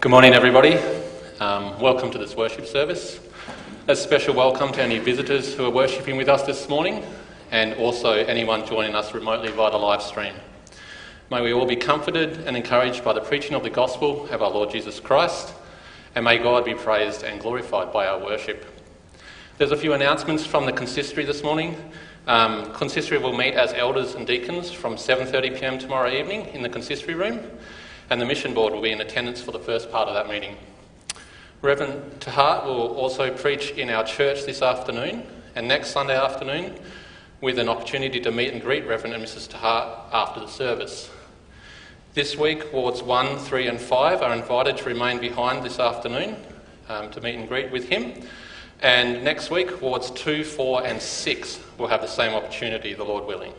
Good morning, everybody. Welcome to this worship service. A special welcome to any visitors who are worshipping with us this morning, and also anyone joining us remotely via the live stream. May we all be comforted and encouraged by the preaching of the gospel of our Lord Jesus Christ, and may God be praised and glorified by our worship. There's a few announcements from the consistory this morning. Consistory will meet as elders and deacons from 7:30 p.m. tomorrow evening in the consistory room, and the mission board will be in attendance for the first part of that meeting. Reverend 't Hart will also preach in our church this afternoon and next Sunday afternoon, with an opportunity to meet and greet Reverend and Mrs. 't Hart after the service. This week, wards 1, 3 and 5 are invited to remain behind this afternoon to meet and greet with him. And next week, wards 2, 4 and 6 will have the same opportunity, the Lord willing.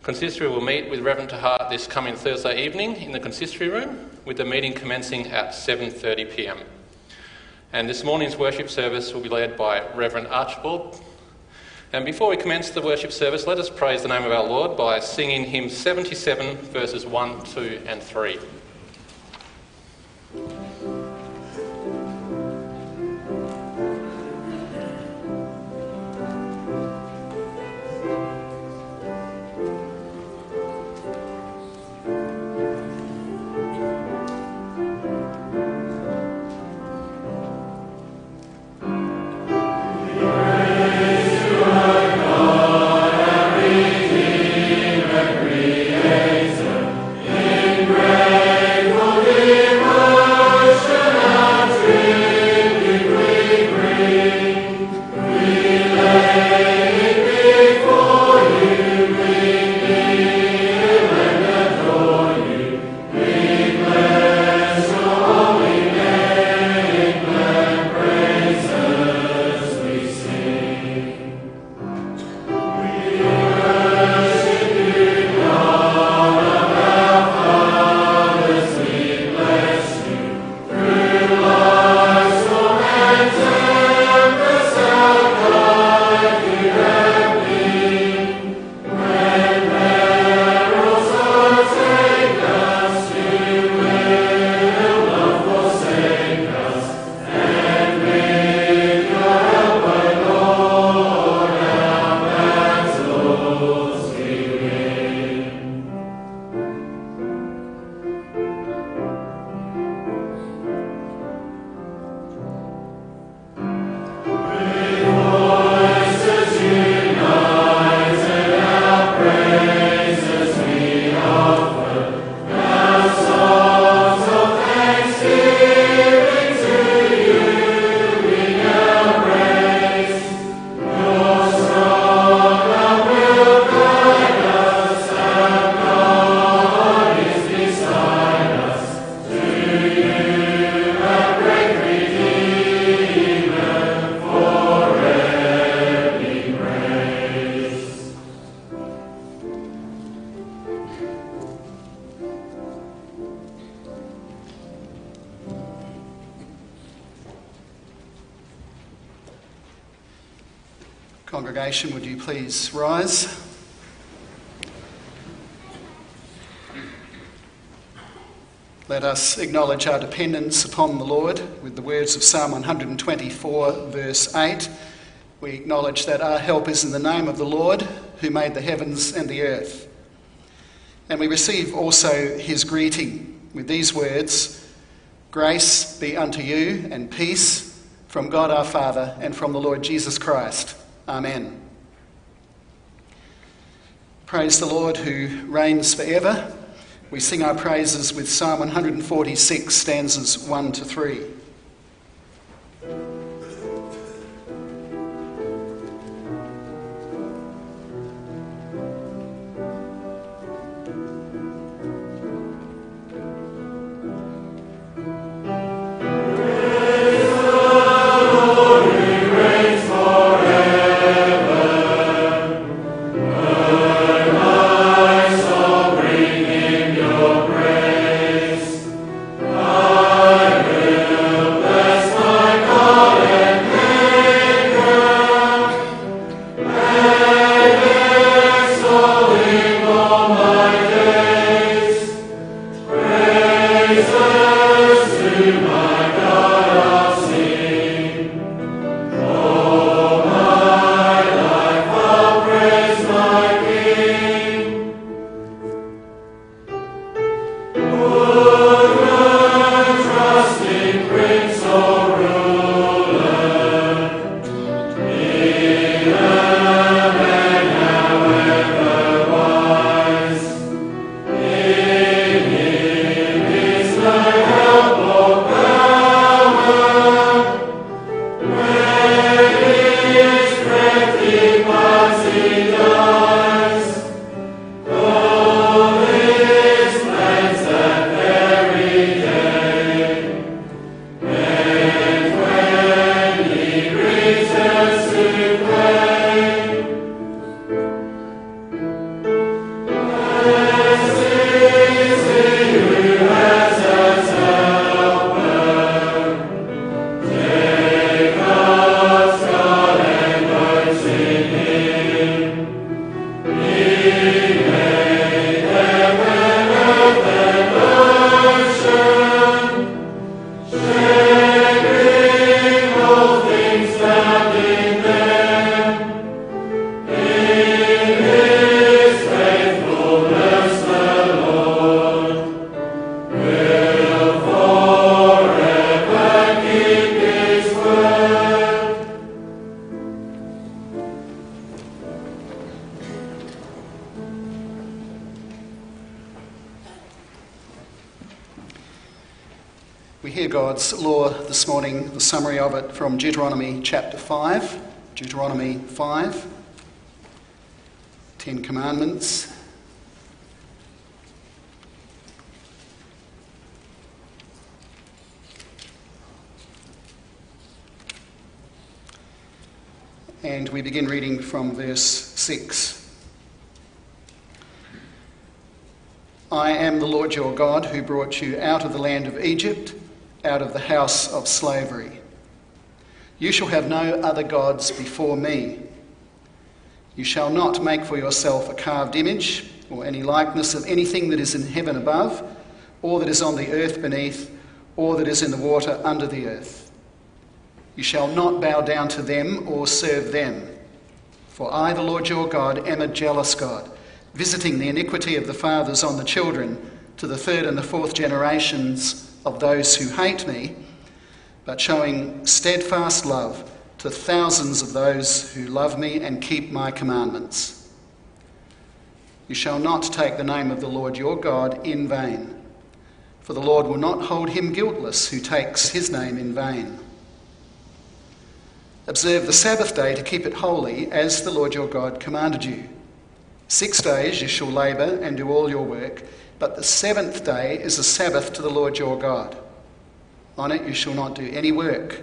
Consistory will meet with Reverend 't Hart this coming Thursday evening in the consistory room, with the meeting commencing at 7:30 p.m. And this morning's worship service will be led by Reverend Archibald. And before we commence the worship service, let us praise the name of our Lord by singing hymn 77, verses 1, 2 and 3. Congregation, would you please rise? Let us acknowledge our dependence upon the Lord with the words of Psalm 124, verse 8. We acknowledge that our help is in the name of the Lord, who made the heavens and the earth. And we receive also his greeting with these words: Grace be unto you and peace from God our Father and from the Lord Jesus Christ. Amen. Praise the Lord who reigns forever. We sing our praises with Psalm 146, stanzas 1 to 3. We hear God's law this morning, the summary of it from Deuteronomy chapter 5. Deuteronomy 5, 10 commandments. And we begin reading from verse 6. I am the Lord your God who brought you out of the land of Egypt, out of the house of slavery. You shall have no other gods before me. You shall not make for yourself a carved image or any likeness of anything that is in heaven above, or that is on the earth beneath, or that is in the water under the earth. You shall not bow down to them or serve them. For I, the Lord your God, am a jealous God, visiting the iniquity of the fathers on the children to the third and the fourth generations of those who hate me, but showing steadfast love to thousands of those who love me and keep my commandments. You shall not take the name of the Lord your God in vain, for the Lord will not hold him guiltless who takes his name in vain. Observe the Sabbath day to keep it holy, as the Lord your God commanded you. 6 days you shall labour and do all your work, but the seventh day is a Sabbath to the Lord your God. On it you shall not do any work,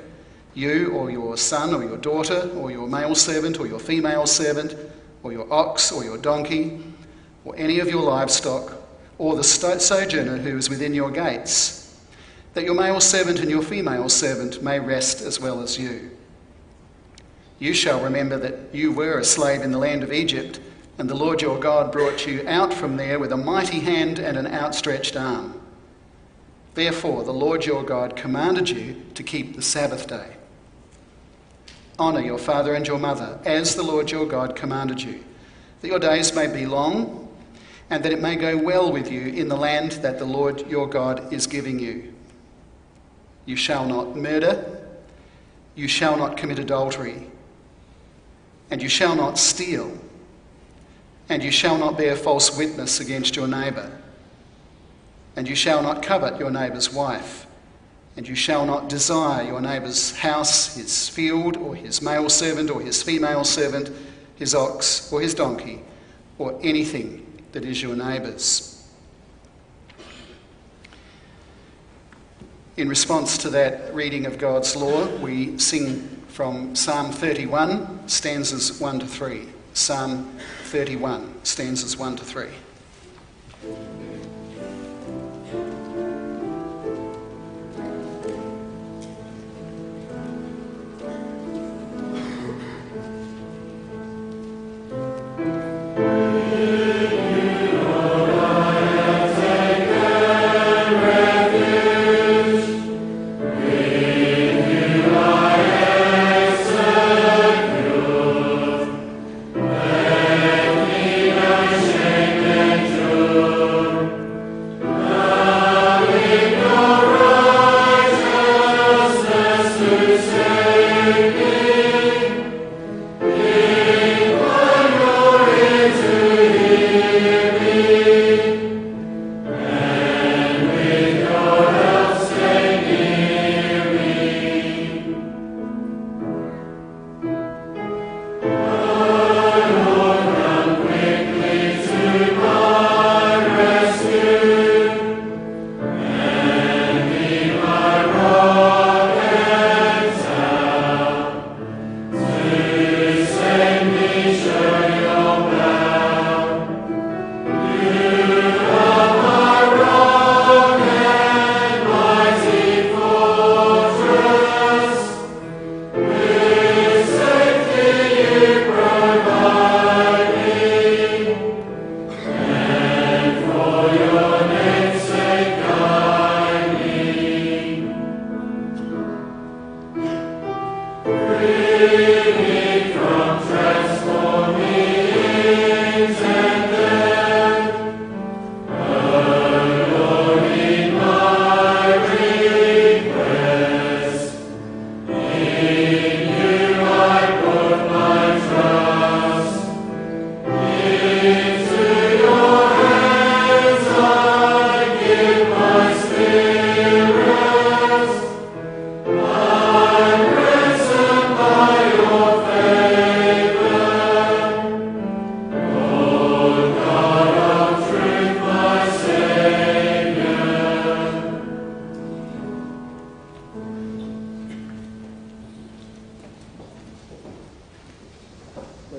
you or your son or your daughter or your male servant or your female servant or your ox or your donkey or any of your livestock or the sojourner who is within your gates, that your male servant and your female servant may rest as well as you. You shall remember that you were a slave in the land of Egypt, and the Lord your God brought you out from there with a mighty hand and an outstretched arm. Therefore, the Lord your God commanded you to keep the Sabbath day. Honour your father and your mother, as the Lord your God commanded you, that your days may be long, and that it may go well with you in the land that the Lord your God is giving you. You shall not murder, you shall not commit adultery, and you shall not steal, and you shall not bear false witness against your neighbour. And you shall not covet your neighbour's wife. And you shall not desire your neighbour's house, his field, or his male servant, or his female servant, his ox, or his donkey, or anything that is your neighbour's. In response to that reading of God's law, we sing from Psalm 31, stanzas 1 to 3. Psalm 31, stanzas 1 to 3.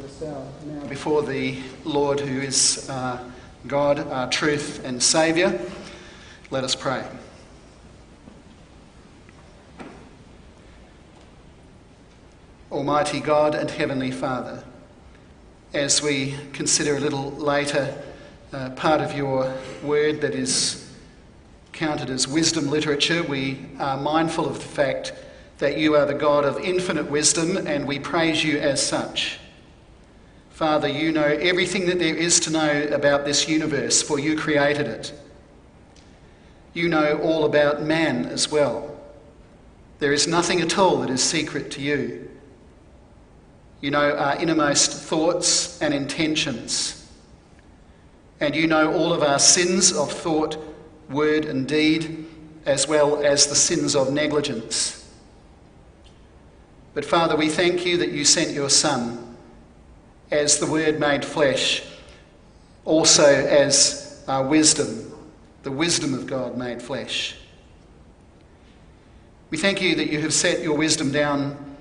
yourself now before the Lord, who is God, our truth and Saviour. Let us pray. Almighty God and Heavenly Father, as we consider a little later part of your word that is counted as wisdom literature, we are mindful of the fact that you are the God of infinite wisdom, and we praise you as such. Father, you know everything that there is to know about this universe, for you created it. You know all about man as well. There is nothing at all that is secret to you. You know our innermost thoughts and intentions. And you know all of our sins of thought, word and deed, as well as the sins of negligence. But Father, we thank you that you sent your Son as the Word made flesh, also as our wisdom, the wisdom of God made flesh. We thank you that you have set your wisdom down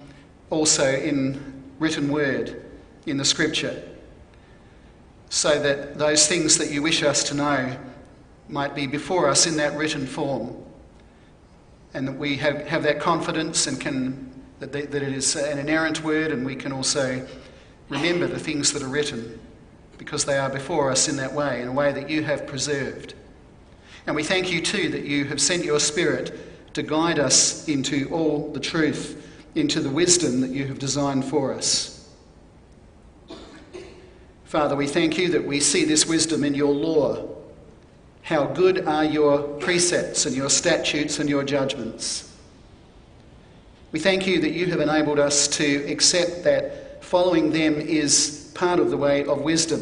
also in written word, in the Scripture, so that those things that you wish us to know might be before us in that written form, and that we have that confidence and that it is an inerrant word, and we can also remember the things that are written because they are before us in that way, in a way that you have preserved. And we thank you too that you have sent your Spirit to guide us into all the truth, into the wisdom that you have designed for us. Father, we thank you that we see this wisdom in your law. How good are your precepts and your statutes and your judgments. We thank you that you have enabled us to accept that following them is part of the way of wisdom,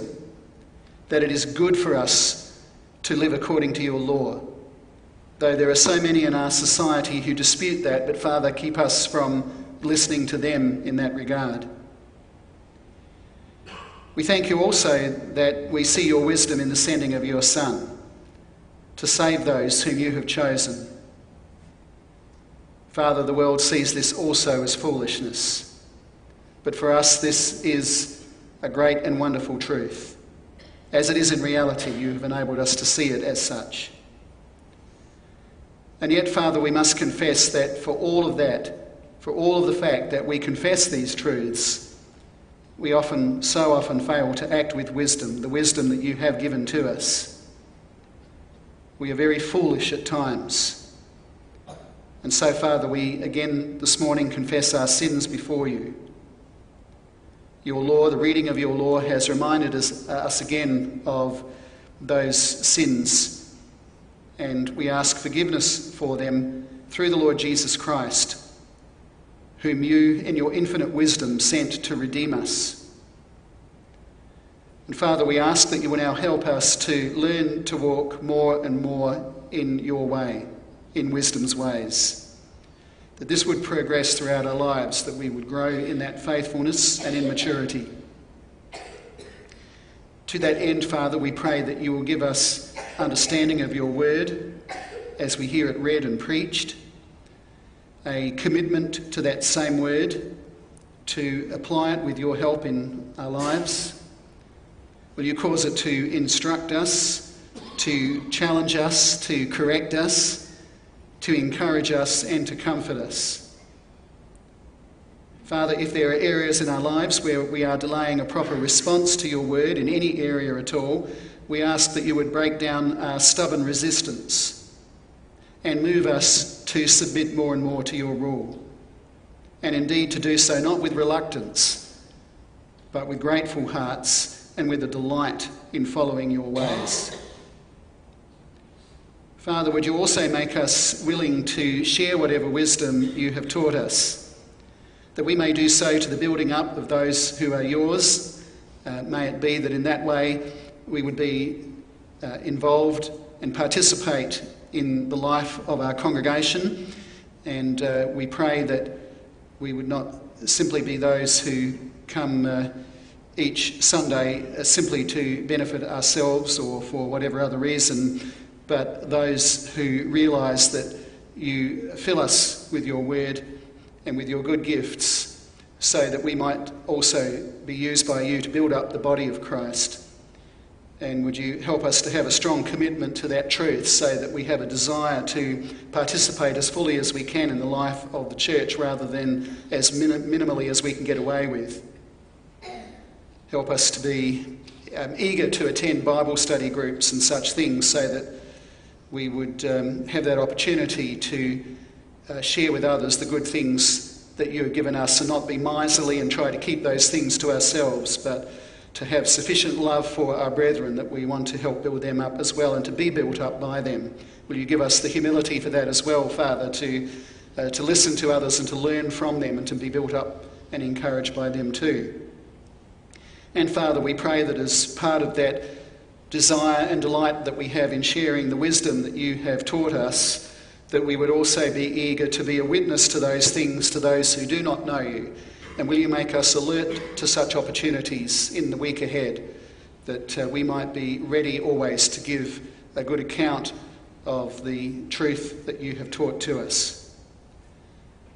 that it is good for us to live according to your law. Though there are so many in our society who dispute that, but Father, keep us from listening to them in that regard. We thank you also that we see your wisdom in the sending of your Son to save those whom you have chosen. Father, the world sees this also as foolishness. But for us, this is a great and wonderful truth. As it is in reality, you have enabled us to see it as such. And yet, Father, we must confess that for all of the fact that we confess these truths, we so often fail to act with wisdom, the wisdom that you have given to us. We are very foolish at times. And so, Father, we again this morning confess our sins before you. Your law, the reading of your law, has reminded us again of those sins. And we ask forgiveness for them through the Lord Jesus Christ, whom you in your infinite wisdom sent to redeem us. And Father, we ask that you will now help us to learn to walk more and more in your way, in wisdom's ways, that this would progress throughout our lives, that we would grow in that faithfulness and in maturity. To that end, Father, we pray that you will give us understanding of your word as we hear it read and preached, a commitment to that same word, to apply it with your help in our lives. Will you cause it to instruct us, to challenge us, to correct us, to encourage us and to comfort us. Father, if there are areas in our lives where we are delaying a proper response to your word in any area at all, we ask that you would break down our stubborn resistance and move us to submit more and more to your rule, and indeed to do so not with reluctance, but with grateful hearts and with a delight in following your ways. Father, would you also make us willing to share whatever wisdom you have taught us, that we may do so to the building up of those who are yours. May it be that in that way we would be involved and participate in the life of our congregation. And we pray that we would not simply be those who come each Sunday simply to benefit ourselves or for whatever other reason, but those who realise that you fill us with your word and with your good gifts, so that we might also be used by you to build up the body of Christ. And would you help us to have a strong commitment to that truth so that we have a desire to participate as fully as we can in the life of the church rather than as minimally as we can get away with. Help us to be eager to attend Bible study groups and such things so that we would have that opportunity to share with others the good things that you have given us and not be miserly and try to keep those things to ourselves, but to have sufficient love for our brethren that we want to help build them up as well and to be built up by them. Will you give us the humility for that as well, Father, to listen to others and to learn from them and to be built up and encouraged by them too. And Father, we pray that as part of that desire and delight that we have in sharing the wisdom that you have taught us, that we would also be eager to be a witness to those things to those who do not know you. And will you make us alert to such opportunities in the week ahead, that we might be ready always to give a good account of the truth that you have taught to us.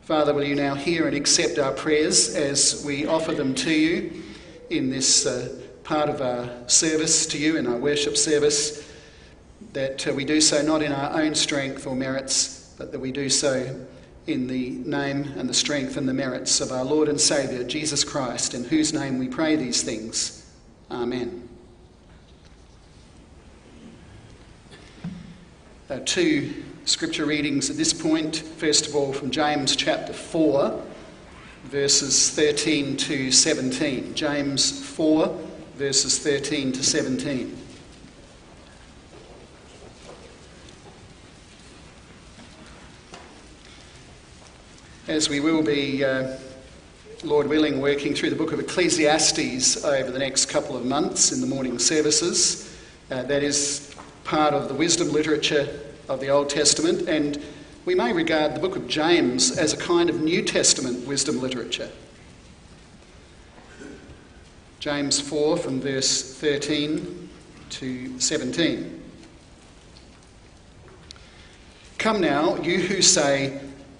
Father, will you now hear and accept our prayers as we offer them to you in this part of our service to you, in our worship service, that we do so not in our own strength or merits, but that we do so in the name and the strength and the merits of our Lord and Saviour, Jesus Christ, in whose name we pray these things. Amen. Two scripture readings at this point. First of all, from James chapter 4, verses 13 to 17. James 4, verses 13 to 17. As we will be, Lord willing, working through the book of Ecclesiastes over the next couple of months in the morning services, that is part of the wisdom literature of the Old Testament, and we may regard the book of James as a kind of New Testament wisdom literature. James 4 from verse 13 to 17. Come now, you who say,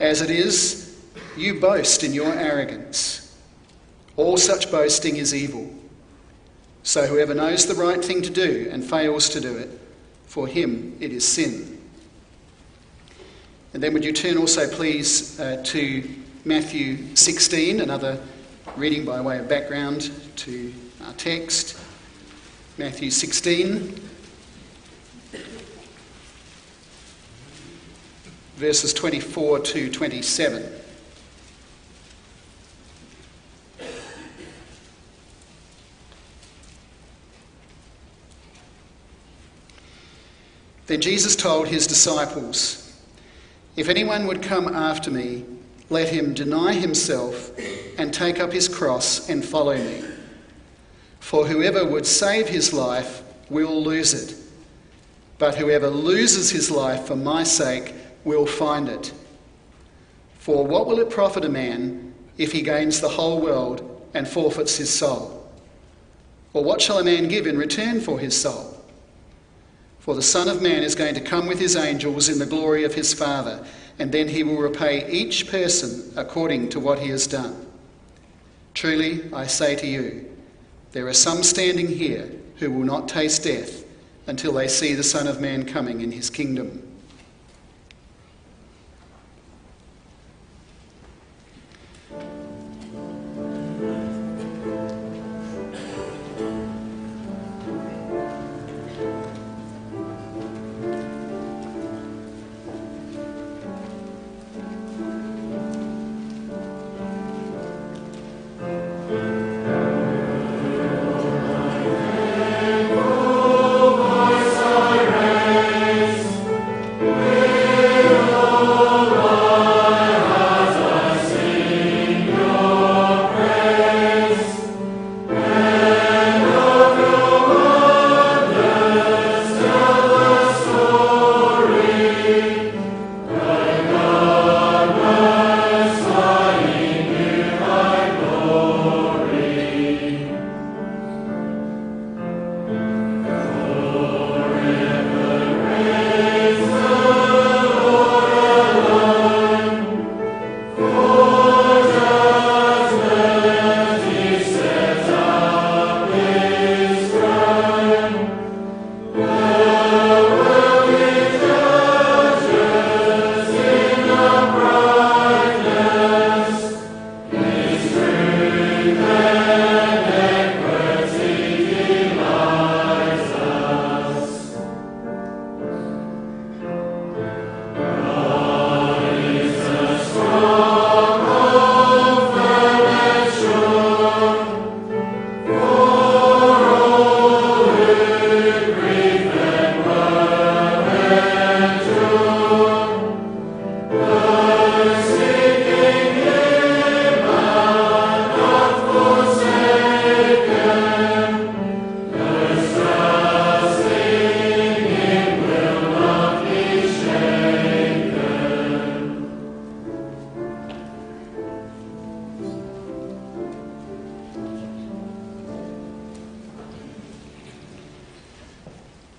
As it is, you boast in your arrogance. All such boasting is evil. So whoever knows the right thing to do and fails to do it, for him it is sin. And then would you turn also please to Matthew 16, another reading by way of background to our text, Matthew 16, verses 24 to 27. Then Jesus told his disciples, if anyone would come after me, let him deny himself and take up his cross and follow me. For whoever would save his life will lose it, but whoever loses his life for my sake will find it. For what will it profit a man if he gains the whole world and forfeits his soul? Or what shall a man give in return for his soul? For the Son of Man is going to come with his angels in the glory of his Father, and then he will repay each person according to what he has done. Truly, I say to you, there are some standing here who will not taste death until they see the Son of Man coming in his kingdom.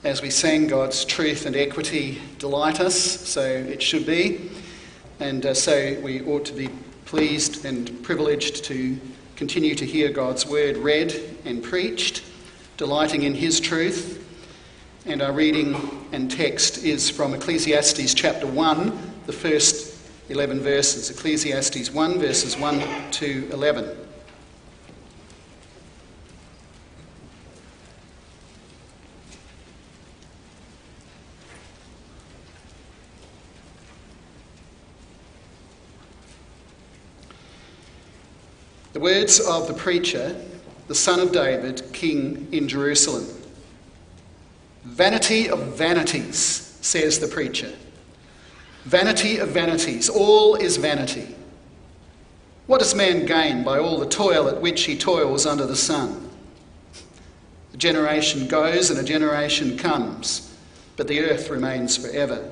as we sang, God's truth and equity delight us, so it should be. And so we ought to be pleased and privileged to continue to hear God's word read and preached, delighting in his truth. And our reading and text is from Ecclesiastes chapter 1, the first 11 verses. Ecclesiastes 1, verses 1 to 11. The words of the preacher, the son of David, king in Jerusalem. Vanity of vanities, says the preacher. Vanity of vanities, all is vanity. What does man gain by all the toil at which he toils under the sun? A generation goes and a generation comes, but the earth remains forever.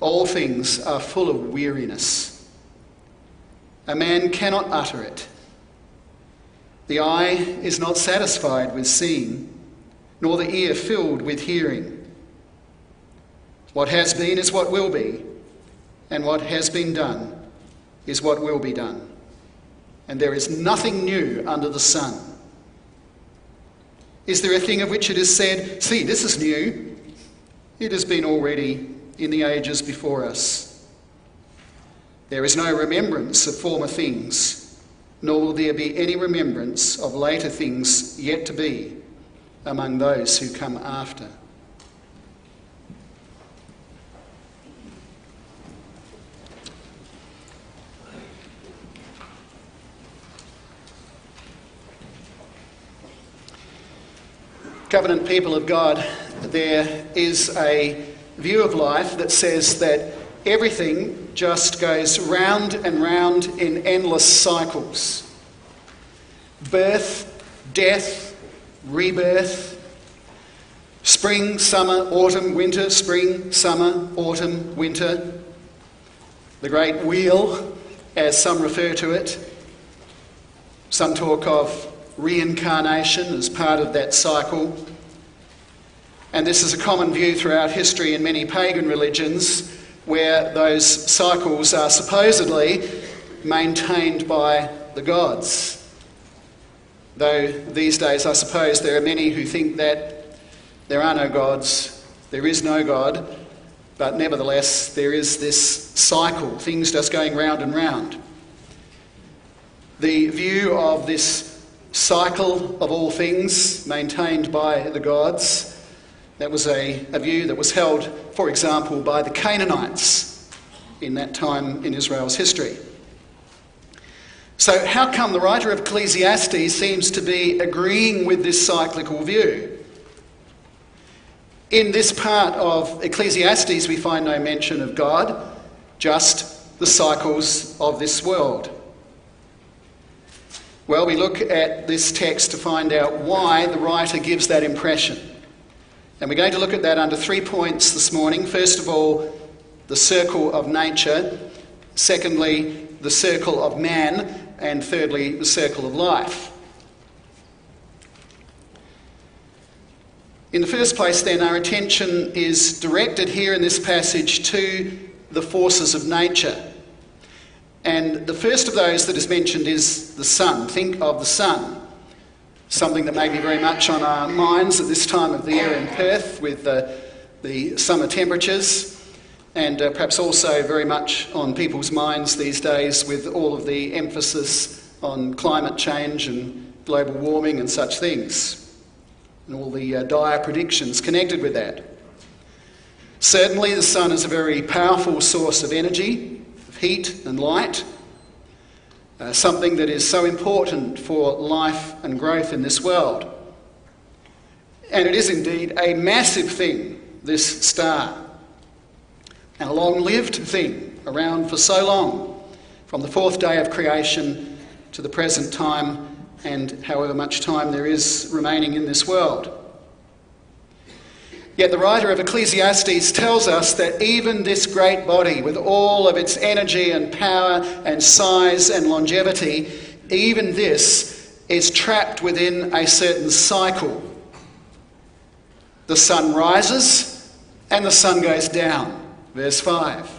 All things are full of weariness. A man cannot utter it. The eye is not satisfied with seeing, nor the ear filled with hearing. What has been is what will be, and what has been done is what will be done. And there is nothing new under the sun. Is there a thing of which it is said, "See, this is new"? It has been already in the ages before us. There is no remembrance of former things, nor will there be any remembrance of later things yet to be among those who come after. Covenant people of God, there is a view of life that says that everything just goes round and round in endless cycles. Birth, death, rebirth, spring, summer, autumn, winter, spring, summer, autumn, winter. The Great Wheel, as some refer to it. Some talk of reincarnation as part of that cycle. And this is a common view throughout history in many pagan religions, where those cycles are supposedly maintained by the gods. Though these days, I suppose, there are many who think that there are no gods, there is no God, but nevertheless there is this cycle, things just going round and round. The view of this cycle of all things maintained by the gods, that was a view that was held, for example, by the Canaanites in that time in Israel's history. So how come the writer of Ecclesiastes seems to be agreeing with this cyclical view? In this part of Ecclesiastes, we find no mention of God, just the cycles of this world. Well, we look at this text to find out why the writer gives that impression. And we're going to look at that under 3 points this morning. First of all, the circle of nature. Secondly, the circle of man. And thirdly, the circle of life. In the first place, then, our attention is directed here in this passage to the forces of nature. And the first of those that is mentioned is the sun. Think of the sun. Something that may be very much on our minds at this time of the year in Perth with the summer temperatures, and perhaps also very much on people's minds these days with all of the emphasis on climate change and global warming and such things, and all the dire predictions connected with that. Certainly the sun is a very powerful source of energy, of heat and light. Something that is so important for life and growth in this world. And it is indeed a massive thing, this star. And a long-lived thing, around for so long, from the fourth day of creation to the present time, and however much time there is remaining in this world. Yet the writer of Ecclesiastes tells us that even this great body, with all of its energy and power and size and longevity, even this is trapped within a certain cycle. The sun rises and the sun goes down, verse 5.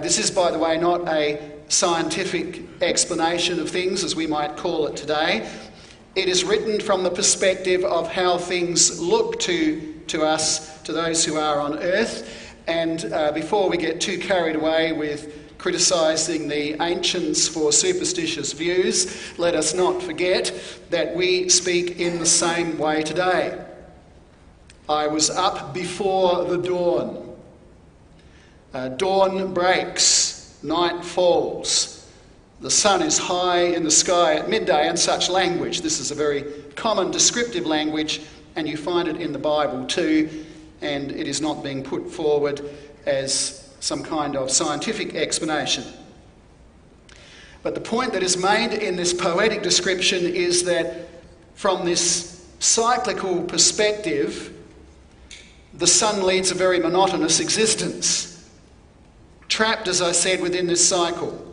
This is, by the way, not a scientific explanation of things, as we might call it today. It is written from the perspective of how things look to us, to those who are on earth. And before we get too carried away with criticising the ancients for superstitious views, let us not forget that we speak in the same way today. I was up before the dawn. Dawn breaks, night falls. The sun is high in the sky at midday, and such language. This is a very common descriptive language, and you find it in the Bible too, and it is not being put forward as some kind of scientific explanation. But the point that is made in this poetic description is that from this cyclical perspective, the sun leads a very monotonous existence, trapped, as I said, within this cycle.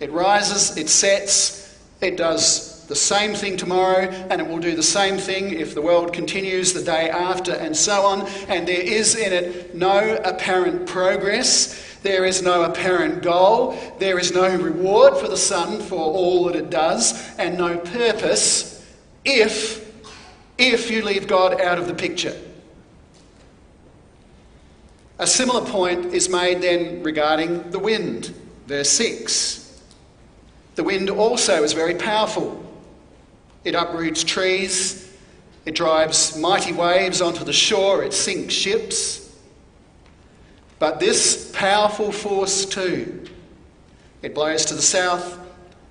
It rises, it sets, it does the same thing tomorrow, and it will do the same thing if the world continues the day after, and so on. And there is in it no apparent progress, there is no apparent goal, there is no reward for the sun for all that it does, and no purpose if you leave God out of the picture. A similar point is made then regarding the wind. Verse 6, the wind also is very powerful. It uproots trees, it drives mighty waves onto the shore, it sinks ships. But this powerful force too, it blows to the south,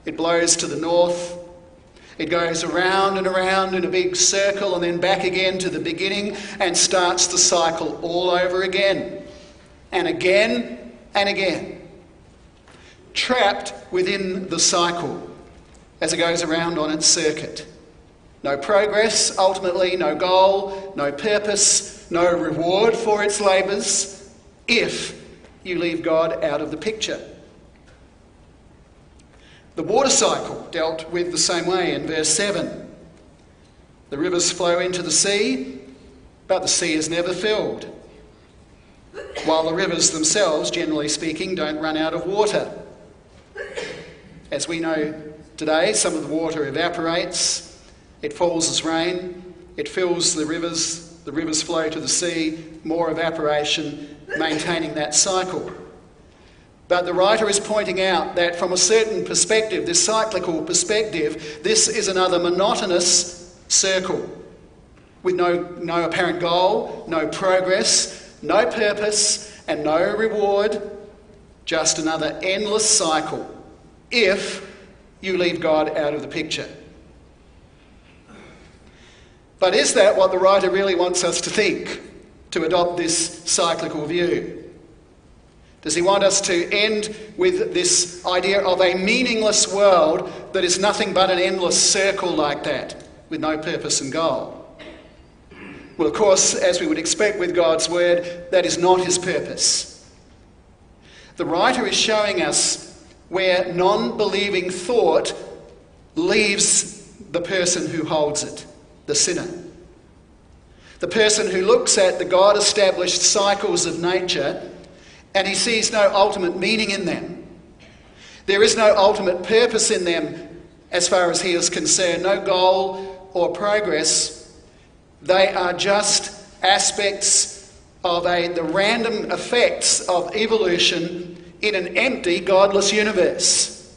it blows to the north, it goes around and around in a big circle and then back again to the beginning and starts the cycle all over again, and again and again. Trapped within the cycle as it goes around on its circuit. No progress, ultimately, no goal, no purpose, no reward for its labours if you leave God out of the picture. The water cycle dealt with the same way in verse 7. The rivers flow into the sea, but the sea is never filled, while the rivers themselves, generally speaking, don't run out of water. As we know today, some of the water evaporates, it falls as rain, it fills the rivers flow to the sea, more evaporation, maintaining that cycle. But the writer is pointing out that from a certain perspective, this cyclical perspective, this is another monotonous circle with no apparent goal, no progress, no purpose, and no reward, just another endless cycle. If you leave God out of the picture. But is that what the writer really wants us to think, to adopt this cyclical view? Does he want us to end with this idea of a meaningless world that is nothing but an endless circle like that, with no purpose and goal? Well, of course, as we would expect with God's word, that is not his purpose. The writer is showing us where non-believing thought leaves the person who holds it, the sinner. The person who looks at the God-established cycles of nature and he sees no ultimate meaning in them. There is no ultimate purpose in them as far as he is concerned, no goal or progress. They are just aspects of the random effects of evolution in an empty, godless universe.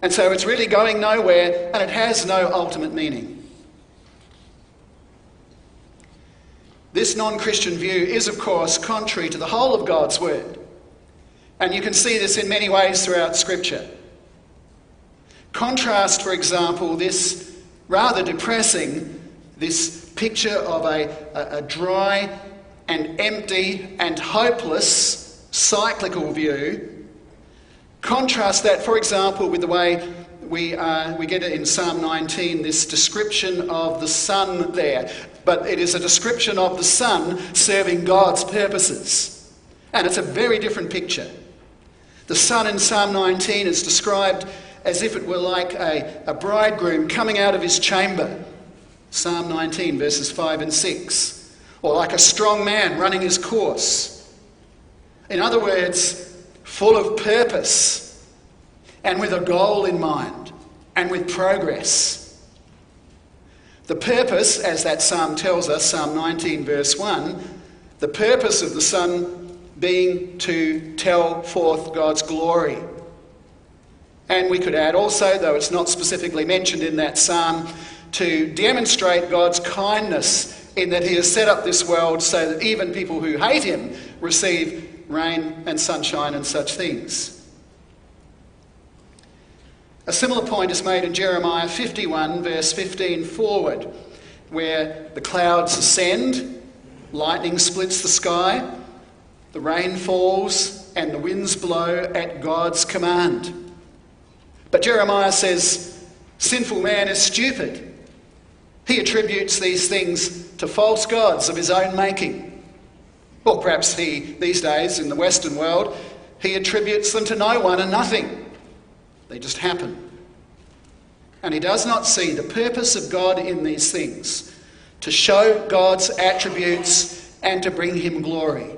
And so it's really going nowhere, and it has no ultimate meaning. This non-Christian view is, of course, contrary to the whole of God's word. And you can see this in many ways throughout Scripture. Contrast, for example, this rather depressing, this picture of a dry, and empty and hopeless cyclical view. Contrast that, for example, with the way we get it in Psalm 19, this description of the sun there. But it is a description of the sun serving God's purposes. And it's a very different picture. The sun in Psalm 19 is described as if it were like a bridegroom coming out of his chamber. Psalm 19, verses 5 and 6. Or like a strong man running his course. In other words, full of purpose and with a goal in mind and with progress. The purpose, as that psalm tells us, Psalm 19 verse 1, the purpose of the sun being to tell forth God's glory. And we could add also, though it's not specifically mentioned in that psalm, to demonstrate God's kindness in that he has set up this world so that even people who hate him receive rain and sunshine and such things. A similar point is made in Jeremiah 51 verse 15 forward, where the clouds ascend, lightning splits the sky, the rain falls and the winds blow at God's command. But Jeremiah says, sinful man is stupid. He attributes these things to false gods of his own making. Or perhaps these days in the Western world, he attributes them to no one and nothing. They just happen. And he does not see the purpose of God in these things, to show God's attributes and to bring him glory.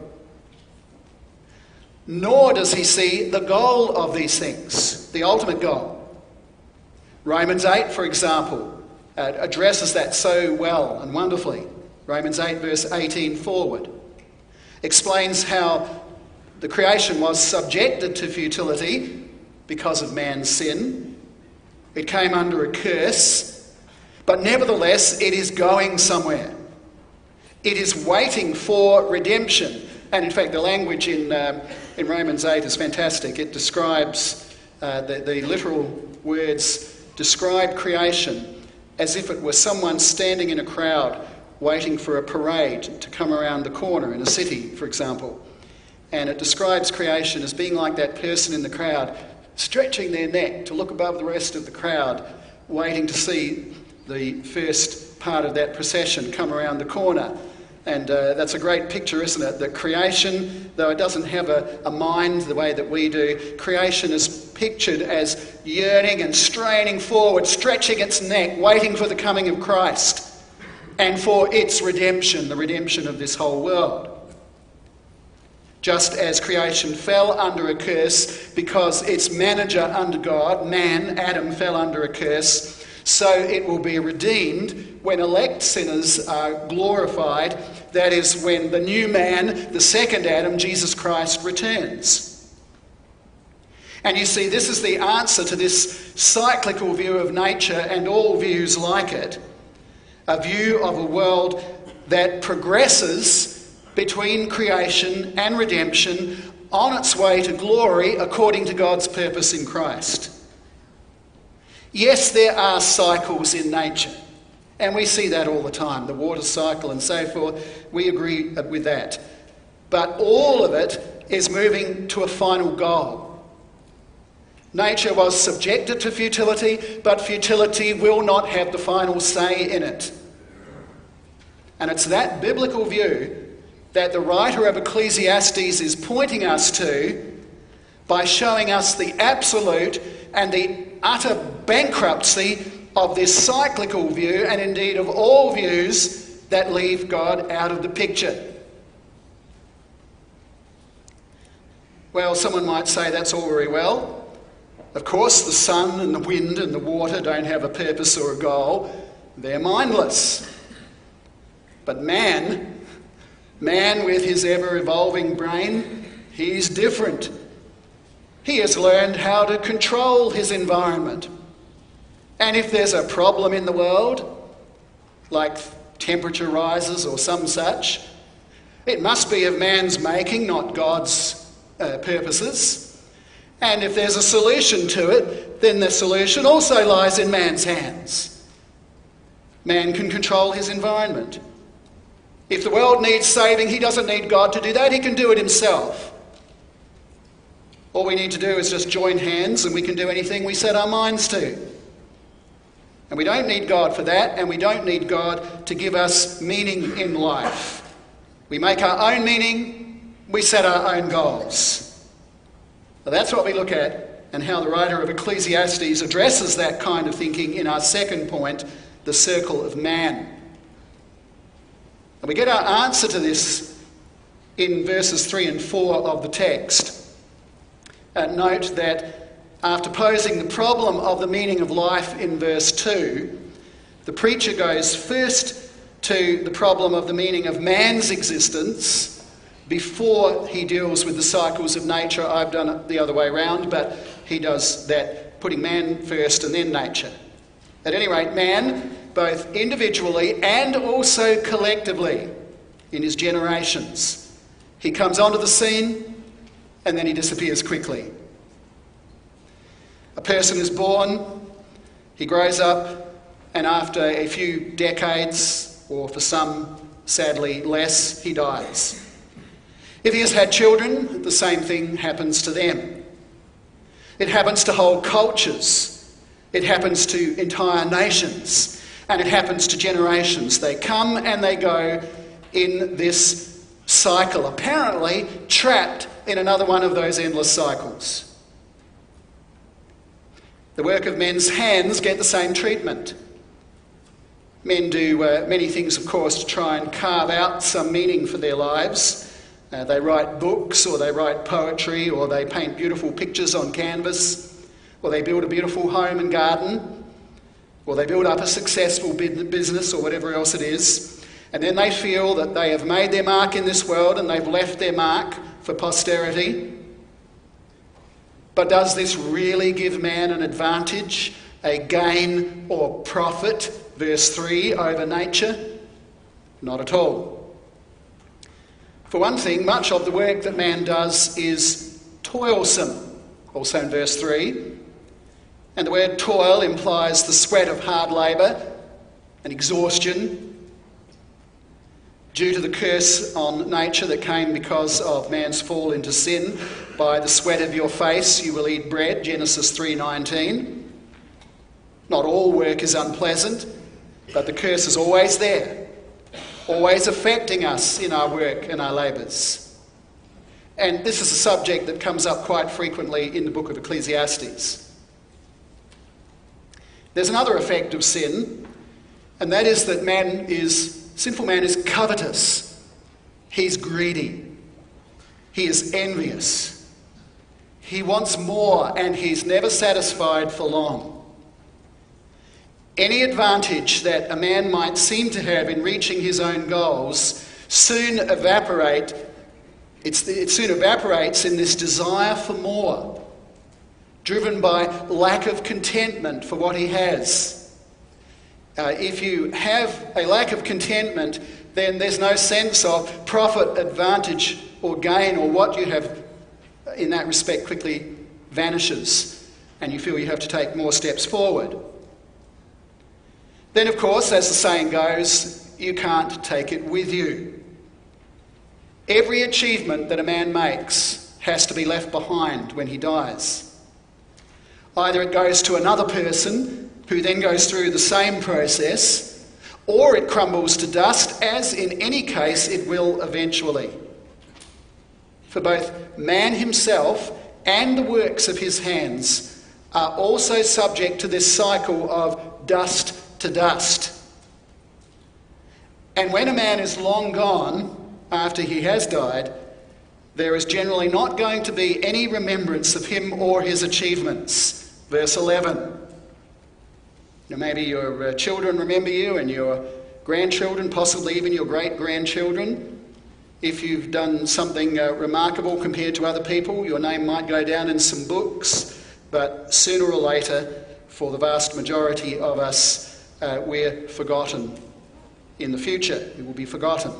Nor does he see the goal of these things, the ultimate goal. Romans 8, for example, addresses that so well and wonderfully. Romans 8, verse 18 forward, explains how the creation was subjected to futility because of man's sin. It came under a curse, but nevertheless it is going somewhere. It is waiting for redemption. And in fact the language in Romans 8 is fantastic. It describes, the literal words describe creation as if it were someone standing in a crowd waiting for a parade to come around the corner in a city, for example. And it describes creation as being like that person in the crowd stretching their neck to look above the rest of the crowd, waiting to see the first part of that procession come around the corner. And that's a great picture, isn't it? That creation, though it doesn't have a mind the way that we do, creation is pictured as yearning and straining forward, stretching its neck, waiting for the coming of Christ and for its redemption, the redemption of this whole world. Just as creation fell under a curse because its manager under God, man, Adam, fell under a curse, so it will be redeemed when elect sinners are glorified. That is when the new man, the second Adam, Jesus Christ, returns. And you see, this is the answer to this cyclical view of nature and all views like it. A view of a world that progresses between creation and redemption on its way to glory according to God's purpose in Christ. Yes, there are cycles in nature, and we see that all the time, the water cycle and so forth. We agree with that. But all of it is moving to a final goal. Nature was subjected to futility, but futility will not have the final say in it. And it's that biblical view that the writer of Ecclesiastes is pointing us to by showing us the absolute and the utter bankruptcy of this cyclical view, and indeed of all views that leave God out of the picture. Well, someone might say that's all very well. Of course, the sun and the wind and the water don't have a purpose or a goal. They're mindless. But man with his ever-evolving brain, he's different. He has learned how to control his environment. And if there's a problem in the world, like temperature rises or some such, it must be of man's making, not God's purposes. And if there's a solution to it, then the solution also lies in man's hands. Man can control his environment. If the world needs saving, he doesn't need God to do that. He can do it himself. All we need to do is just join hands, and we can do anything we set our minds to. And we don't need God for that, and we don't need God to give us meaning in life. We make our own meaning, we set our own goals. Now that's what we look at, and how the writer of Ecclesiastes addresses that kind of thinking in our second point, the circle of man. And we get our answer to this in verses 3 and 4 of the text. Note that after posing the problem of the meaning of life in verse 2, the preacher goes first to the problem of the meaning of man's existence before he deals with the cycles of nature. I've done it the other way around, but he does that, putting man first and then nature. At any rate, man, both individually and also collectively in his generations, he comes onto the scene and then he disappears quickly. A person is born, he grows up, and after a few decades, or for some, sadly, less, he dies. If he has had children, the same thing happens to them. It happens to whole cultures. It happens to entire nations. And it happens to generations. They come and they go in this cycle, apparently trapped in another one of those endless cycles. The work of men's hands get the same treatment. Men do many things, of course, to try and carve out some meaning for their lives. They write books, or they write poetry, or they paint beautiful pictures on canvas, or they build a beautiful home and garden, or they build up a successful business, or whatever else it is. And then they feel that they have made their mark in this world and they've left their mark for posterity. But does this really give man an advantage, a gain or profit, verse 3, over nature? Not at all. For one thing, much of the work that man does is toilsome, also in verse 3. And the word toil implies the sweat of hard labour and exhaustion due to the curse on nature that came because of man's fall into sin. By the sweat of your face you will eat bread, Genesis 3:19. Not all work is unpleasant, but the curse is always there, always affecting us in our work and our labours. And this is a subject that comes up quite frequently in the book of Ecclesiastes. There's another effect of sin, and that is that sinful man is covetous, he's greedy, he is envious, he wants more, and he's never satisfied for long. Any advantage that a man might seem to have in reaching his own goals soon evaporates in this desire for more, driven by lack of contentment for what he has. If you have a lack of contentment, then there's no sense of profit, advantage or gain, or what you have in that respect quickly vanishes, and you feel you have to take more steps forward. Then, of course, as the saying goes, you can't take it with you. Every achievement that a man makes has to be left behind when he dies. Either it goes to another person who then goes through the same process, or it crumbles to dust, as in any case it will eventually. For both man himself and the works of his hands are also subject to this cycle of dust to dust. And when a man is long gone, after he has died, there is generally not going to be any remembrance of him or his achievements. Verse 11. Now, maybe your children remember you, and your grandchildren, possibly even your great-grandchildren. If you've done something remarkable compared to other people, your name might go down in some books, but sooner or later, for the vast majority of us, we're forgotten. In the future, we will be forgotten.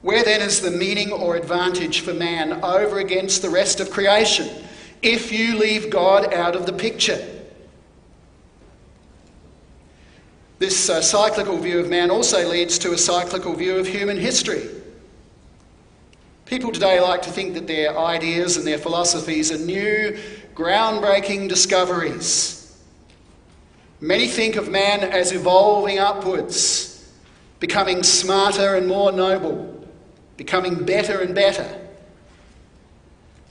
Where then is the meaning or advantage for man over against the rest of creation if you leave God out of the picture? This cyclical view of man also leads to a cyclical view of human history. People today like to think that their ideas and their philosophies are new, groundbreaking discoveries. Many think of man as evolving upwards, becoming smarter and more noble, becoming better and better.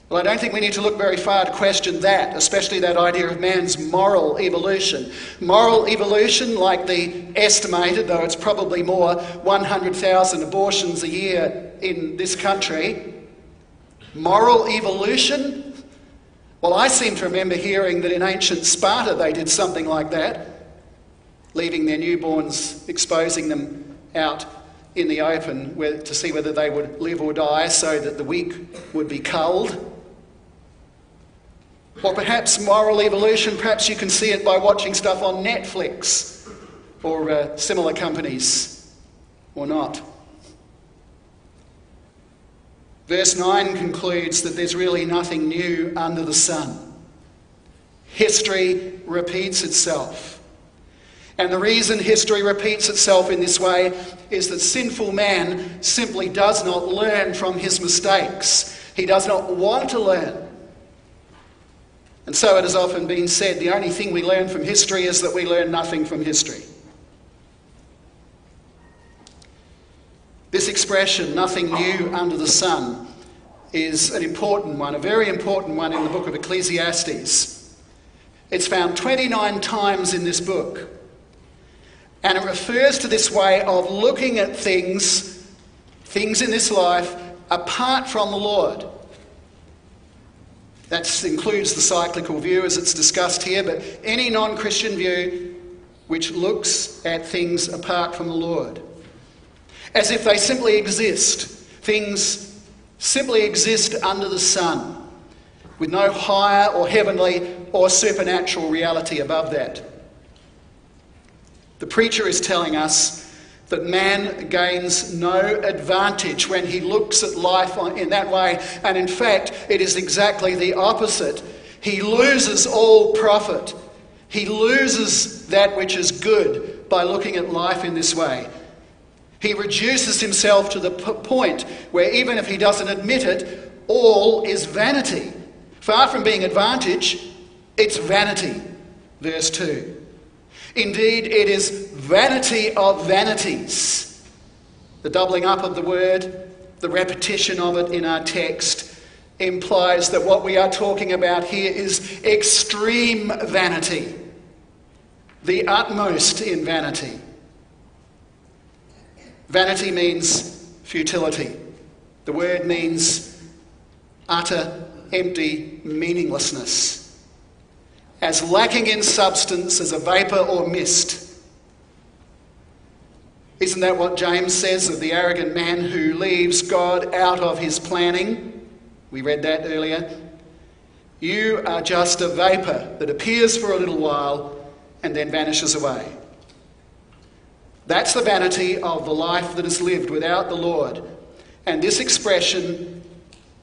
Well, I don't think we need to look very far to question that, especially that idea of man's moral evolution. Moral evolution, like the estimated, though it's probably more, 100,000 abortions a year in this country. Moral evolution? Well, I seem to remember hearing that in ancient Sparta they did something like that, leaving their newborns, exposing them out in the open to see whether they would live or die, so that the weak would be culled. Or perhaps moral evolution, perhaps you can see it by watching stuff on Netflix or similar companies, or not. Verse 9 concludes that there's really nothing new under the sun. History repeats itself. And the reason history repeats itself in this way is that sinful man simply does not learn from his mistakes. He does not want to learn. And so it has often been said, the only thing we learn from history is that we learn nothing from history. This expression, nothing new under the sun, is an important one, a very important one in the book of Ecclesiastes. It's found 29 times in this book. And it refers to this way of looking at things in this life, apart from the Lord. That includes the cyclical view as it's discussed here, but any non-Christian view which looks at things apart from the Lord. As if they simply exist. Things simply exist under the sun, with no higher or heavenly or supernatural reality above that. The preacher is telling us that man gains no advantage when he looks at life in that way, and in fact, it is exactly the opposite. He loses all profit. He loses that which is good by looking at life in this way. He reduces himself to the point where, even if he doesn't admit it, all is vanity. Far from being advantage, it's vanity. Verse 2. Indeed, it is vanity of vanities. The doubling up of the word, the repetition of it in our text, implies that what we are talking about here is extreme vanity, the utmost in vanity. Vanity means futility. The word means utter, empty meaninglessness, as lacking in substance as a vapour or mist. Isn't that what James says of the arrogant man who leaves God out of his planning? We read that earlier. You are just a vapour that appears for a little while and then vanishes away. That's the vanity of the life that is lived without the Lord. And this expression,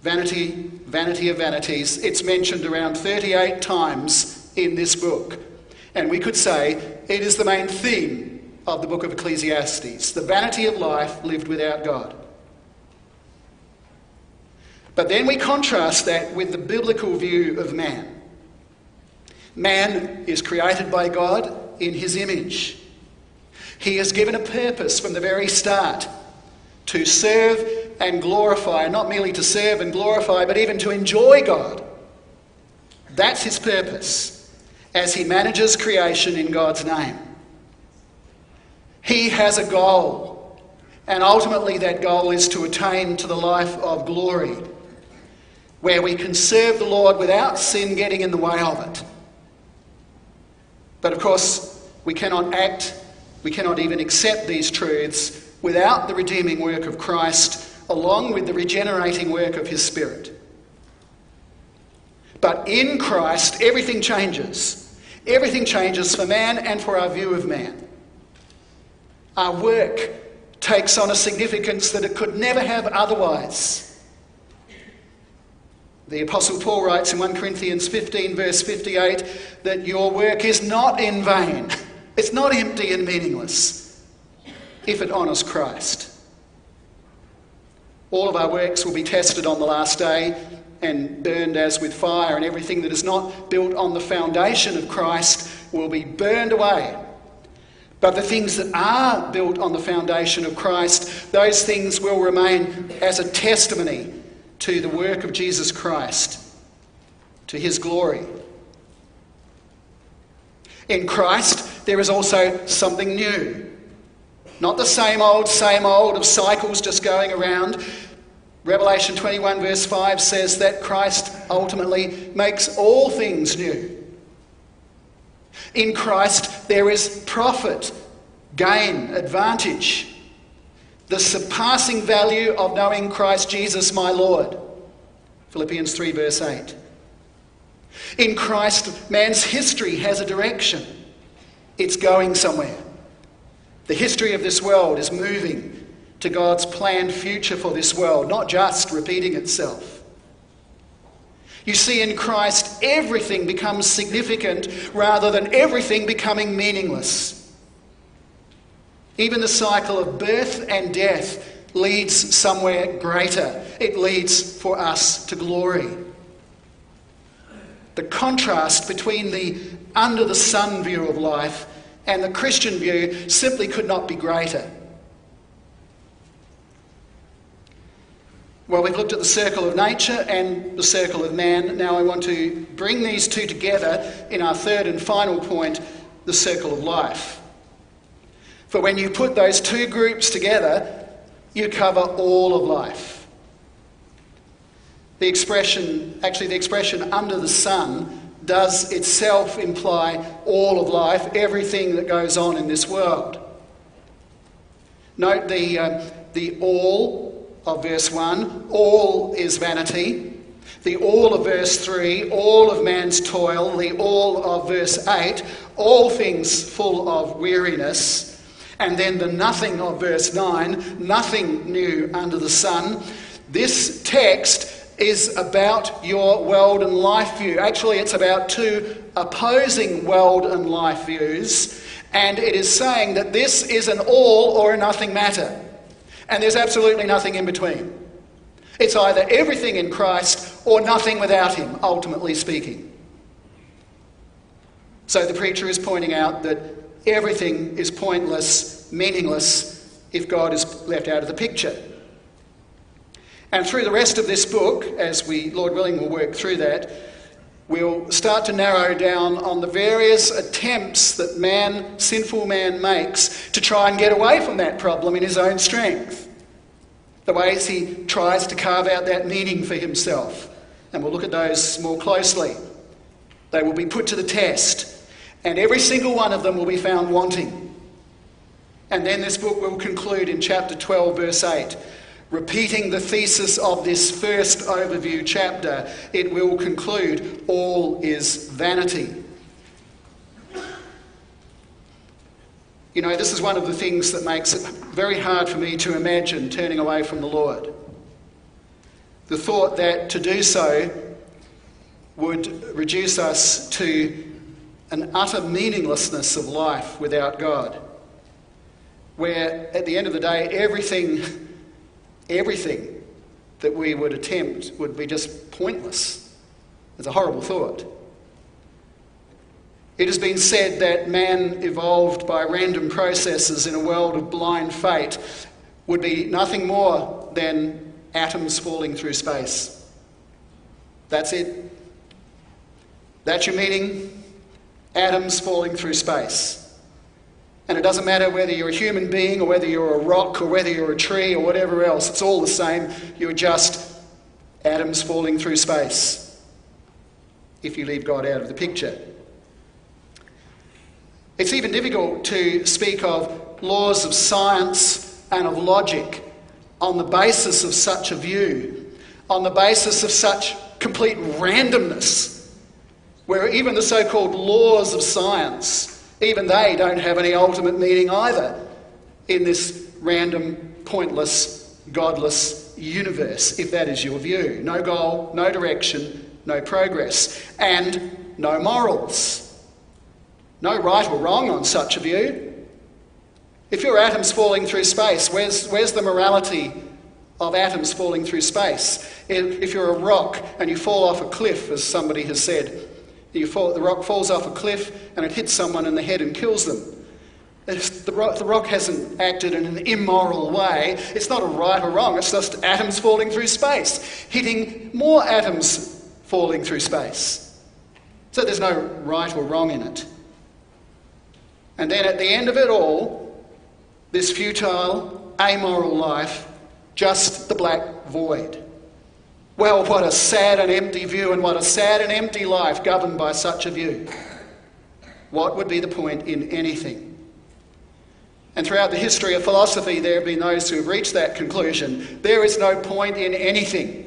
vanity, vanity of vanities, it's mentioned around 38 times in this book. And we could say it is the main theme of the book of Ecclesiastes, the vanity of life lived without God. But then we contrast that with the biblical view of man. Man is created by God in his image. He is given a purpose from the very start, to serve and glorify, not merely to serve and glorify, but even to enjoy God. That's his purpose, as he manages creation in God's name. He has a goal, and ultimately that goal is to attain to the life of glory, where we can serve the Lord without sin getting in the way of it. But of course, we cannot act, we cannot even accept these truths without the redeeming work of Christ, along with the regenerating work of his Spirit. But in Christ, everything changes. Everything changes for man and for our view of man. Our work takes on a significance that it could never have otherwise. The Apostle Paul writes in 1 Corinthians 15, verse 58, that your work is not in vain. It's not empty and meaningless if it honours Christ. All of our works will be tested on the last day and burned as with fire, and everything that is not built on the foundation of Christ will be burned away. But the things that are built on the foundation of Christ, those things will remain as a testimony to the work of Jesus Christ, to his glory. In Christ, there is also something new. Not the same old of cycles just going around. Revelation 21 verse 5 says that Christ ultimately makes all things new. In Christ, there is profit, gain, advantage, the surpassing value of knowing Christ Jesus my Lord. Philippians 3 verse 8. In Christ, man's history has a direction. It's going somewhere. The history of this world is moving to God's planned future for this world, not just repeating itself. You see, in Christ, everything becomes significant rather than everything becoming meaningless. Even the cycle of birth and death leads somewhere greater. It leads for us to glory. The contrast between the under the sun view of life and the Christian view simply could not be greater. Well, we've looked at the circle of nature and the circle of man. Now I want to bring these two together in our third and final point, the circle of life. For when you put those two groups together, you cover all of life. The expression under the sun does itself imply all of life, everything that goes on in this world. Note the all of verse 1, all is vanity. The all of verse 3, all of man's toil. The all of verse 8, all things full of weariness. And then the nothing of verse 9, nothing new under the sun. This text is about your world and life view. Actually, it's about two opposing world and life views. And it is saying that this is an all or a nothing matter. And there's absolutely nothing in between. It's either everything in Christ or nothing without him, ultimately speaking. So the preacher is pointing out that everything is pointless, meaningless, if God is left out of the picture. And through the rest of this book, as we, Lord willing, will work through that, we'll start to narrow down on the various attempts that man, sinful man, makes to try and get away from that problem in his own strength. The ways he tries to carve out that meaning for himself. And we'll look at those more closely. They will be put to the test. And every single one of them will be found wanting. And then this book will conclude in chapter 12, verse 8. Repeating the thesis of this first overview chapter, it will conclude, all is vanity. You know, this is one of the things that makes it very hard for me to imagine turning away from the Lord. The thought that to do so would reduce us to an utter meaninglessness of life without God, where at the end of the day, everything that we would attempt would be just pointless. It's a horrible thought. It has been said that man evolved by random processes in a world of blind fate would be nothing more than atoms falling through space. That's it. That's your meaning. Atoms falling through space. And it doesn't matter whether you're a human being or whether you're a rock or whether you're a tree or whatever else. It's all the same. You're just atoms falling through space if you leave God out of the picture. It's even difficult to speak of laws of science and of logic on the basis of such a view, on the basis of such complete randomness, where even the so-called laws of science, even they don't have any ultimate meaning either in this random, pointless, godless universe, if that is your view. No goal, no direction, no progress, and no morals. No right or wrong on such a view. If your atom's falling through space, where's the morality of atoms falling through space? If you're a rock and you fall off a cliff, as somebody has said, the rock falls off a cliff and it hits someone in the head and kills them. The rock hasn't acted in an immoral way. It's not a right or wrong. It's just atoms falling through space, hitting more atoms falling through space. So there's no right or wrong in it. And then at the end of it all, this futile, amoral life, just the black void. Well, what a sad and empty view, and what a sad and empty life governed by such a view. What would be the point in anything? And throughout the history of philosophy, there have been those who have reached that conclusion. There is no point in anything.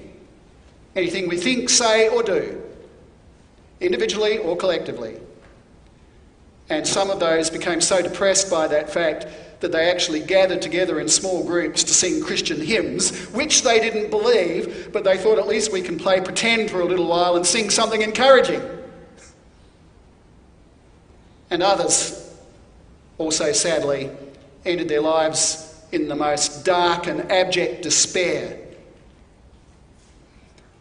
Anything we think, say, or do, individually or collectively. And some of those became so depressed by that fact that they actually gathered together in small groups to sing Christian hymns, which they didn't believe, but they thought at least we can play pretend for a little while and sing something encouraging. And others also, sadly, ended their lives in the most dark and abject despair.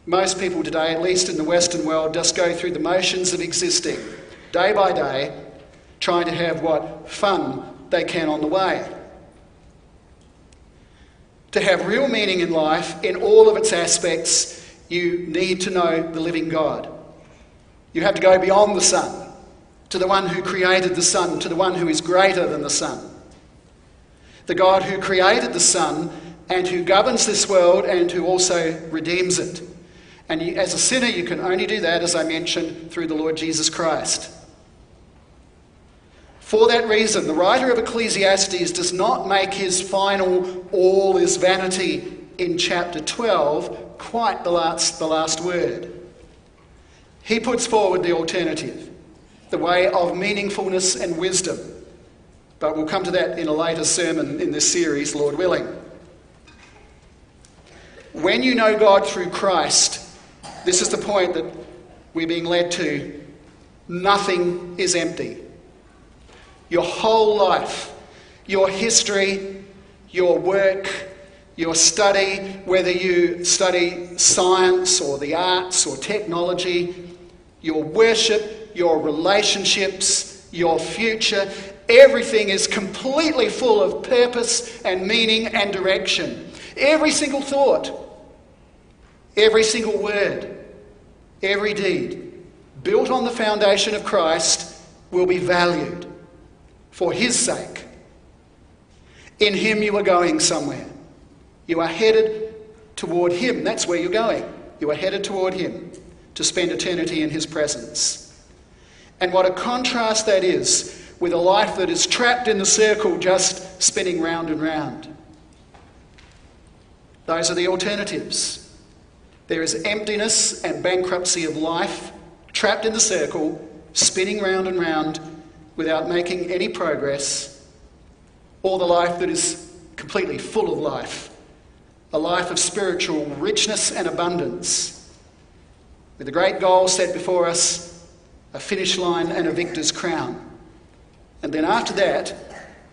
Most people today, at least in the Western world, just go through the motions of existing, day by day, trying to have what fun they can on the way. To have real meaning in life, in all of its aspects, you need to know the living God. You have to go beyond the sun, to the one who created the sun, to the one who is greater than the sun. The God who created the sun and who governs this world and who also redeems it. And you, as a sinner, you can only do that, as I mentioned, through the Lord Jesus Christ. For that reason, the writer of Ecclesiastes does not make his final "all is vanity" in chapter 12 quite the last word. He puts forward the alternative, the way of meaningfulness and wisdom. But we'll come to that in a later sermon in this series, Lord willing. When you know God through Christ, this is the point that we're being led to. Nothing is empty. Your whole life, your history, your work, your study, whether you study science or the arts or technology, your worship, your relationships, your future, everything is completely full of purpose and meaning and direction. Every single thought, every single word, every deed, built on the foundation of Christ, will be valued for his sake. In him you are going somewhere. You are headed toward him. That's where you're going. You are headed toward him to spend eternity in his presence. And what a contrast that is with a life that is trapped in the circle, just spinning round and round. Those are the alternatives. There is emptiness and bankruptcy of life, trapped in the circle, spinning round and round without making any progress, or the life that is completely full of life, a life of spiritual richness and abundance, with a great goal set before us, a finish line and a victor's crown. And then after that,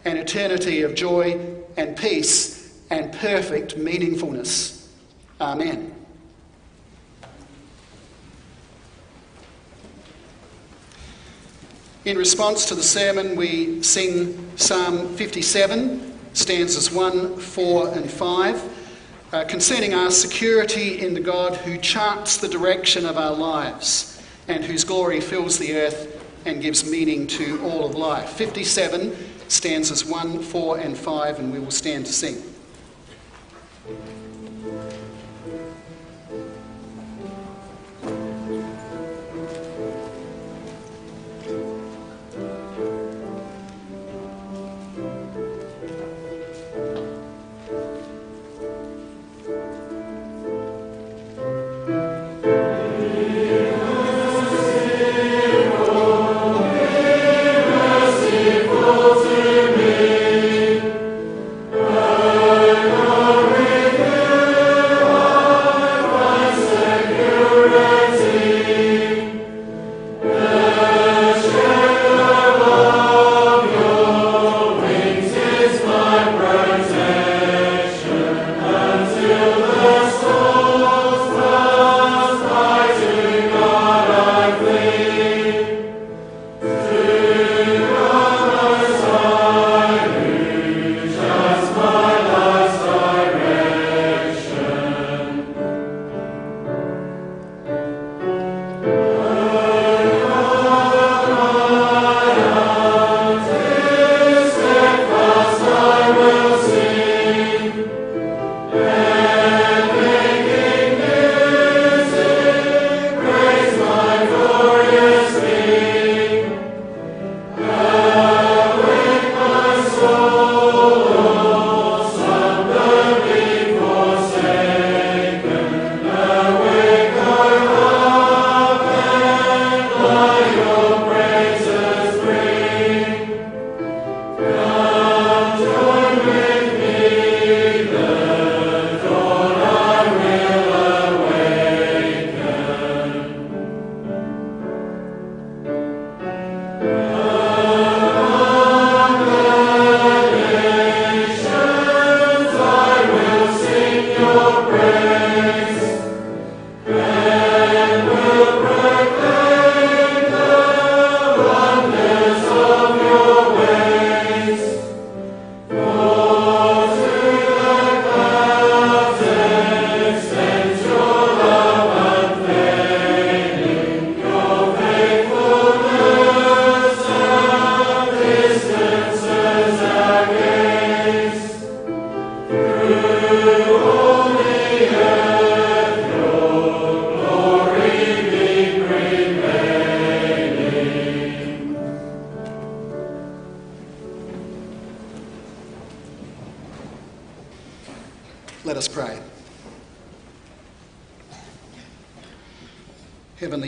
an eternity of joy and peace and perfect meaningfulness. Amen. In response to the sermon, we sing Psalm 57, stanzas 1, 4 and 5, concerning our security in the God who charts the direction of our lives and whose glory fills the earth and gives meaning to all of life. 57, stanzas 1, 4 and 5, and we will stand to sing.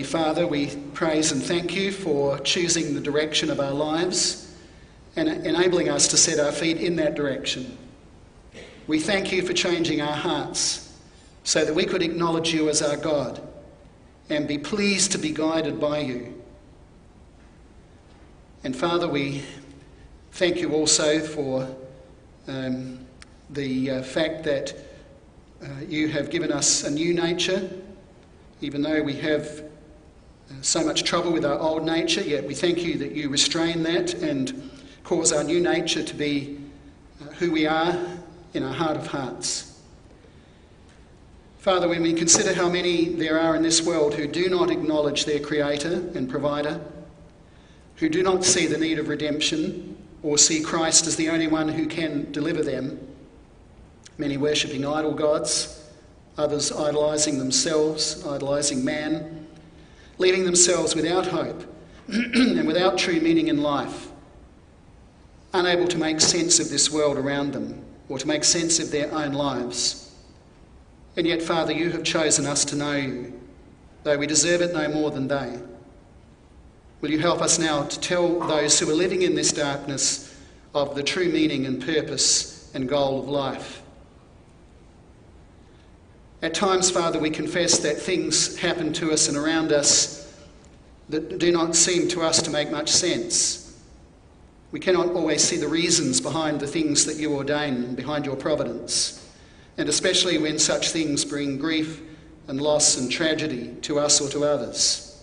Father, we praise and thank you for choosing the direction of our lives and enabling us to set our feet in that direction. We thank you for changing our hearts so that we could acknowledge you as our God and be pleased to be guided by you. And Father, we thank you also for the fact that you have given us a new nature, even though we have so much trouble with our old nature, yet we thank you that you restrain that and cause our new nature to be who we are in our heart of hearts. Father, when we consider how many there are in this world who do not acknowledge their Creator and Provider, who do not see the need of redemption or see Christ as the only one who can deliver them, many worshipping idol gods, others idolising themselves, idolising man, leaving themselves without hope and without true meaning in life, unable to make sense of this world around them or to make sense of their own lives. And yet, Father, you have chosen us to know you, though we deserve it no more than they. Will you help us now to tell those who are living in this darkness of the true meaning and purpose and goal of life? At times, Father, we confess that things happen to us and around us that do not seem to us to make much sense. We cannot always see the reasons behind the things that you ordain, behind your providence, and especially when such things bring grief and loss and tragedy to us or to others.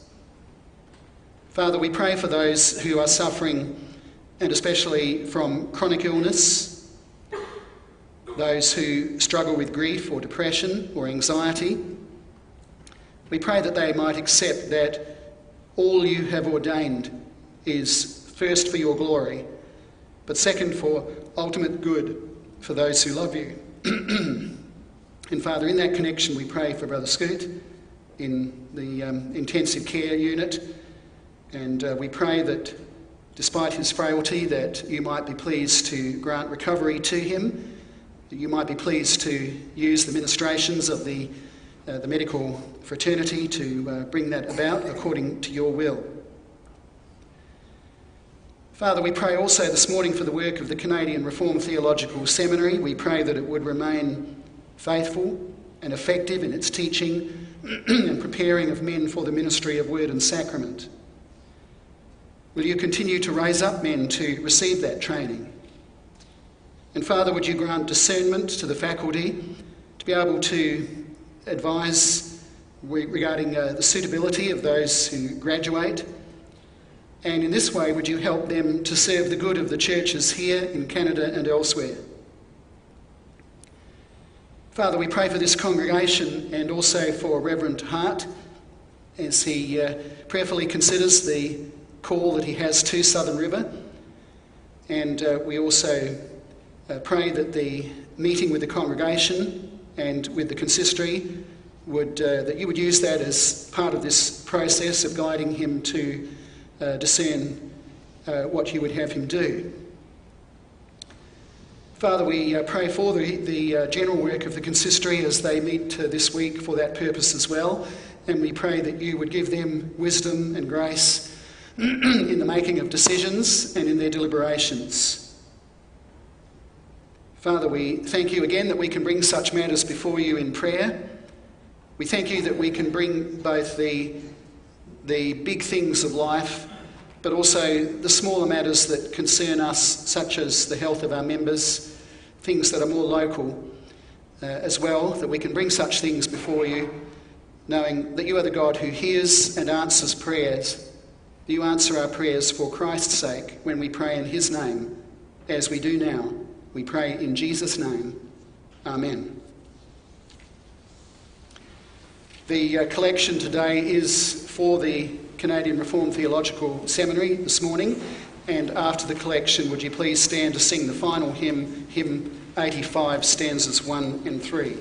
Father, we pray for those who are suffering, and especially from chronic illness, those who struggle with grief or depression or anxiety. We pray that they might accept that all you have ordained is first for your glory, but second for ultimate good for those who love you. And Father, in that connection we pray for Brother Scoot in the intensive care unit, and we pray that despite his frailty that you might be pleased to grant recovery to him, that you might be pleased to use the ministrations of the medical fraternity to bring that about according to your will. Father, we pray also this morning for the work of the Canadian Reformed Theological Seminary. We pray that it would remain faithful and effective in its teaching and preparing of men for the ministry of word and sacrament. Will you continue to raise up men to receive that training? And Father, would you grant discernment to the faculty to be able to advise regarding the suitability of those who graduate? And in this way, would you help them to serve the good of the churches here in Canada and elsewhere? Father, we pray for this congregation and also for Reverend 't Hart as he prayerfully considers the call that he has to Southern River. And we also pray that the meeting with the congregation and with the consistory would that you would use that as part of this process of guiding him to discern what you would have him do. Father, we pray for the general work of the consistory as they meet this week for that purpose as well, and we pray that you would give them wisdom and grace in the making of decisions and in their deliberations. Father, we thank you again that we can bring such matters before you in prayer. We thank you that we can bring both the big things of life, but also the smaller matters that concern us, such as the health of our members, things that are more local as well, that we can bring such things before you, knowing that you are the God who hears and answers prayers. You answer our prayers for Christ's sake when we pray in his name, as we do now. We pray in Jesus' name. Amen. The collection today is for the Canadian Reformed Theological Seminary this morning. And after the collection, would you please stand to sing the final hymn, hymn 85, stanzas 1 and 3.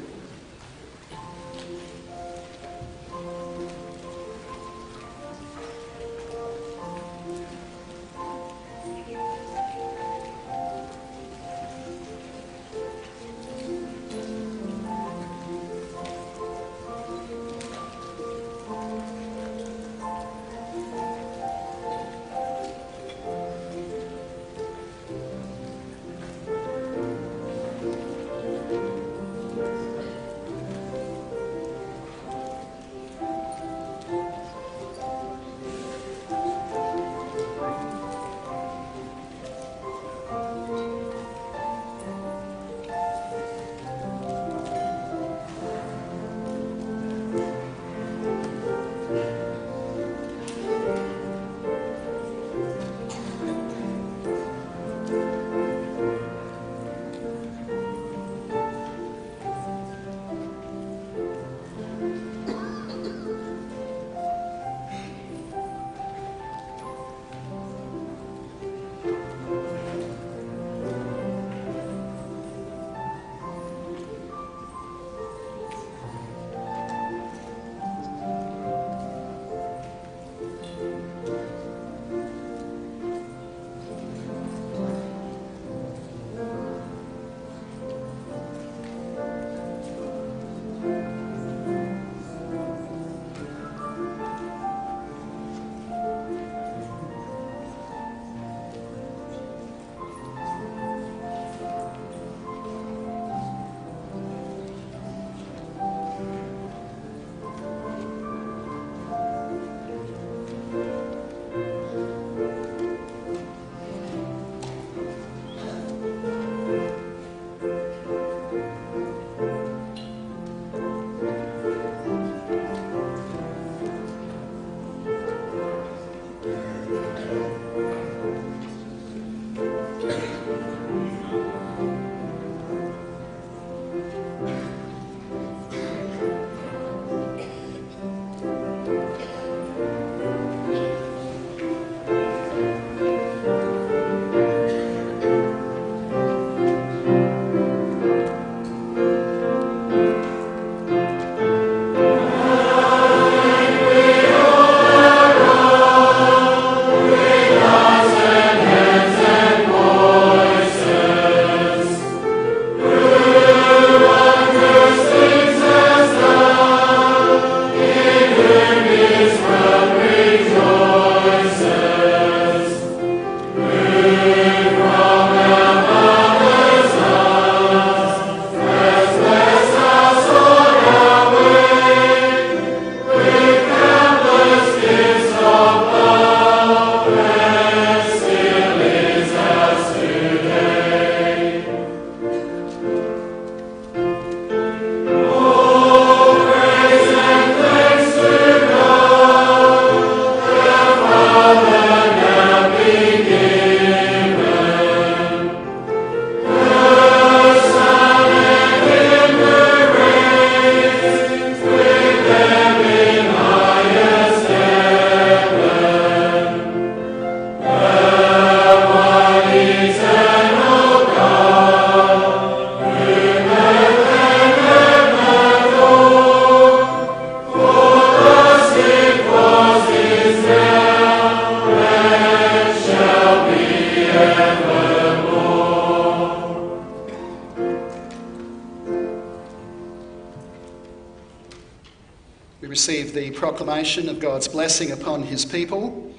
Proclamation of God's blessing upon his people.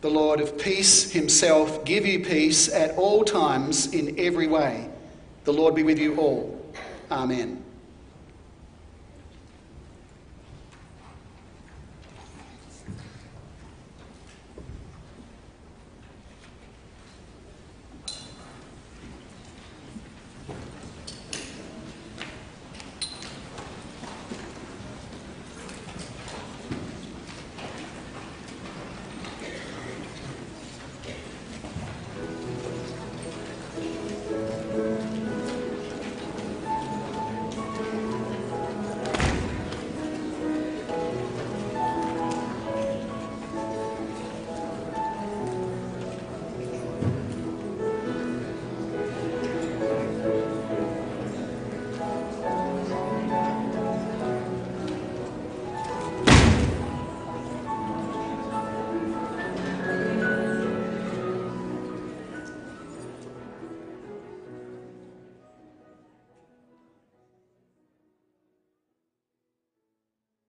The Lord of peace himself give you peace at all times in every way. The Lord be with you all. Amen.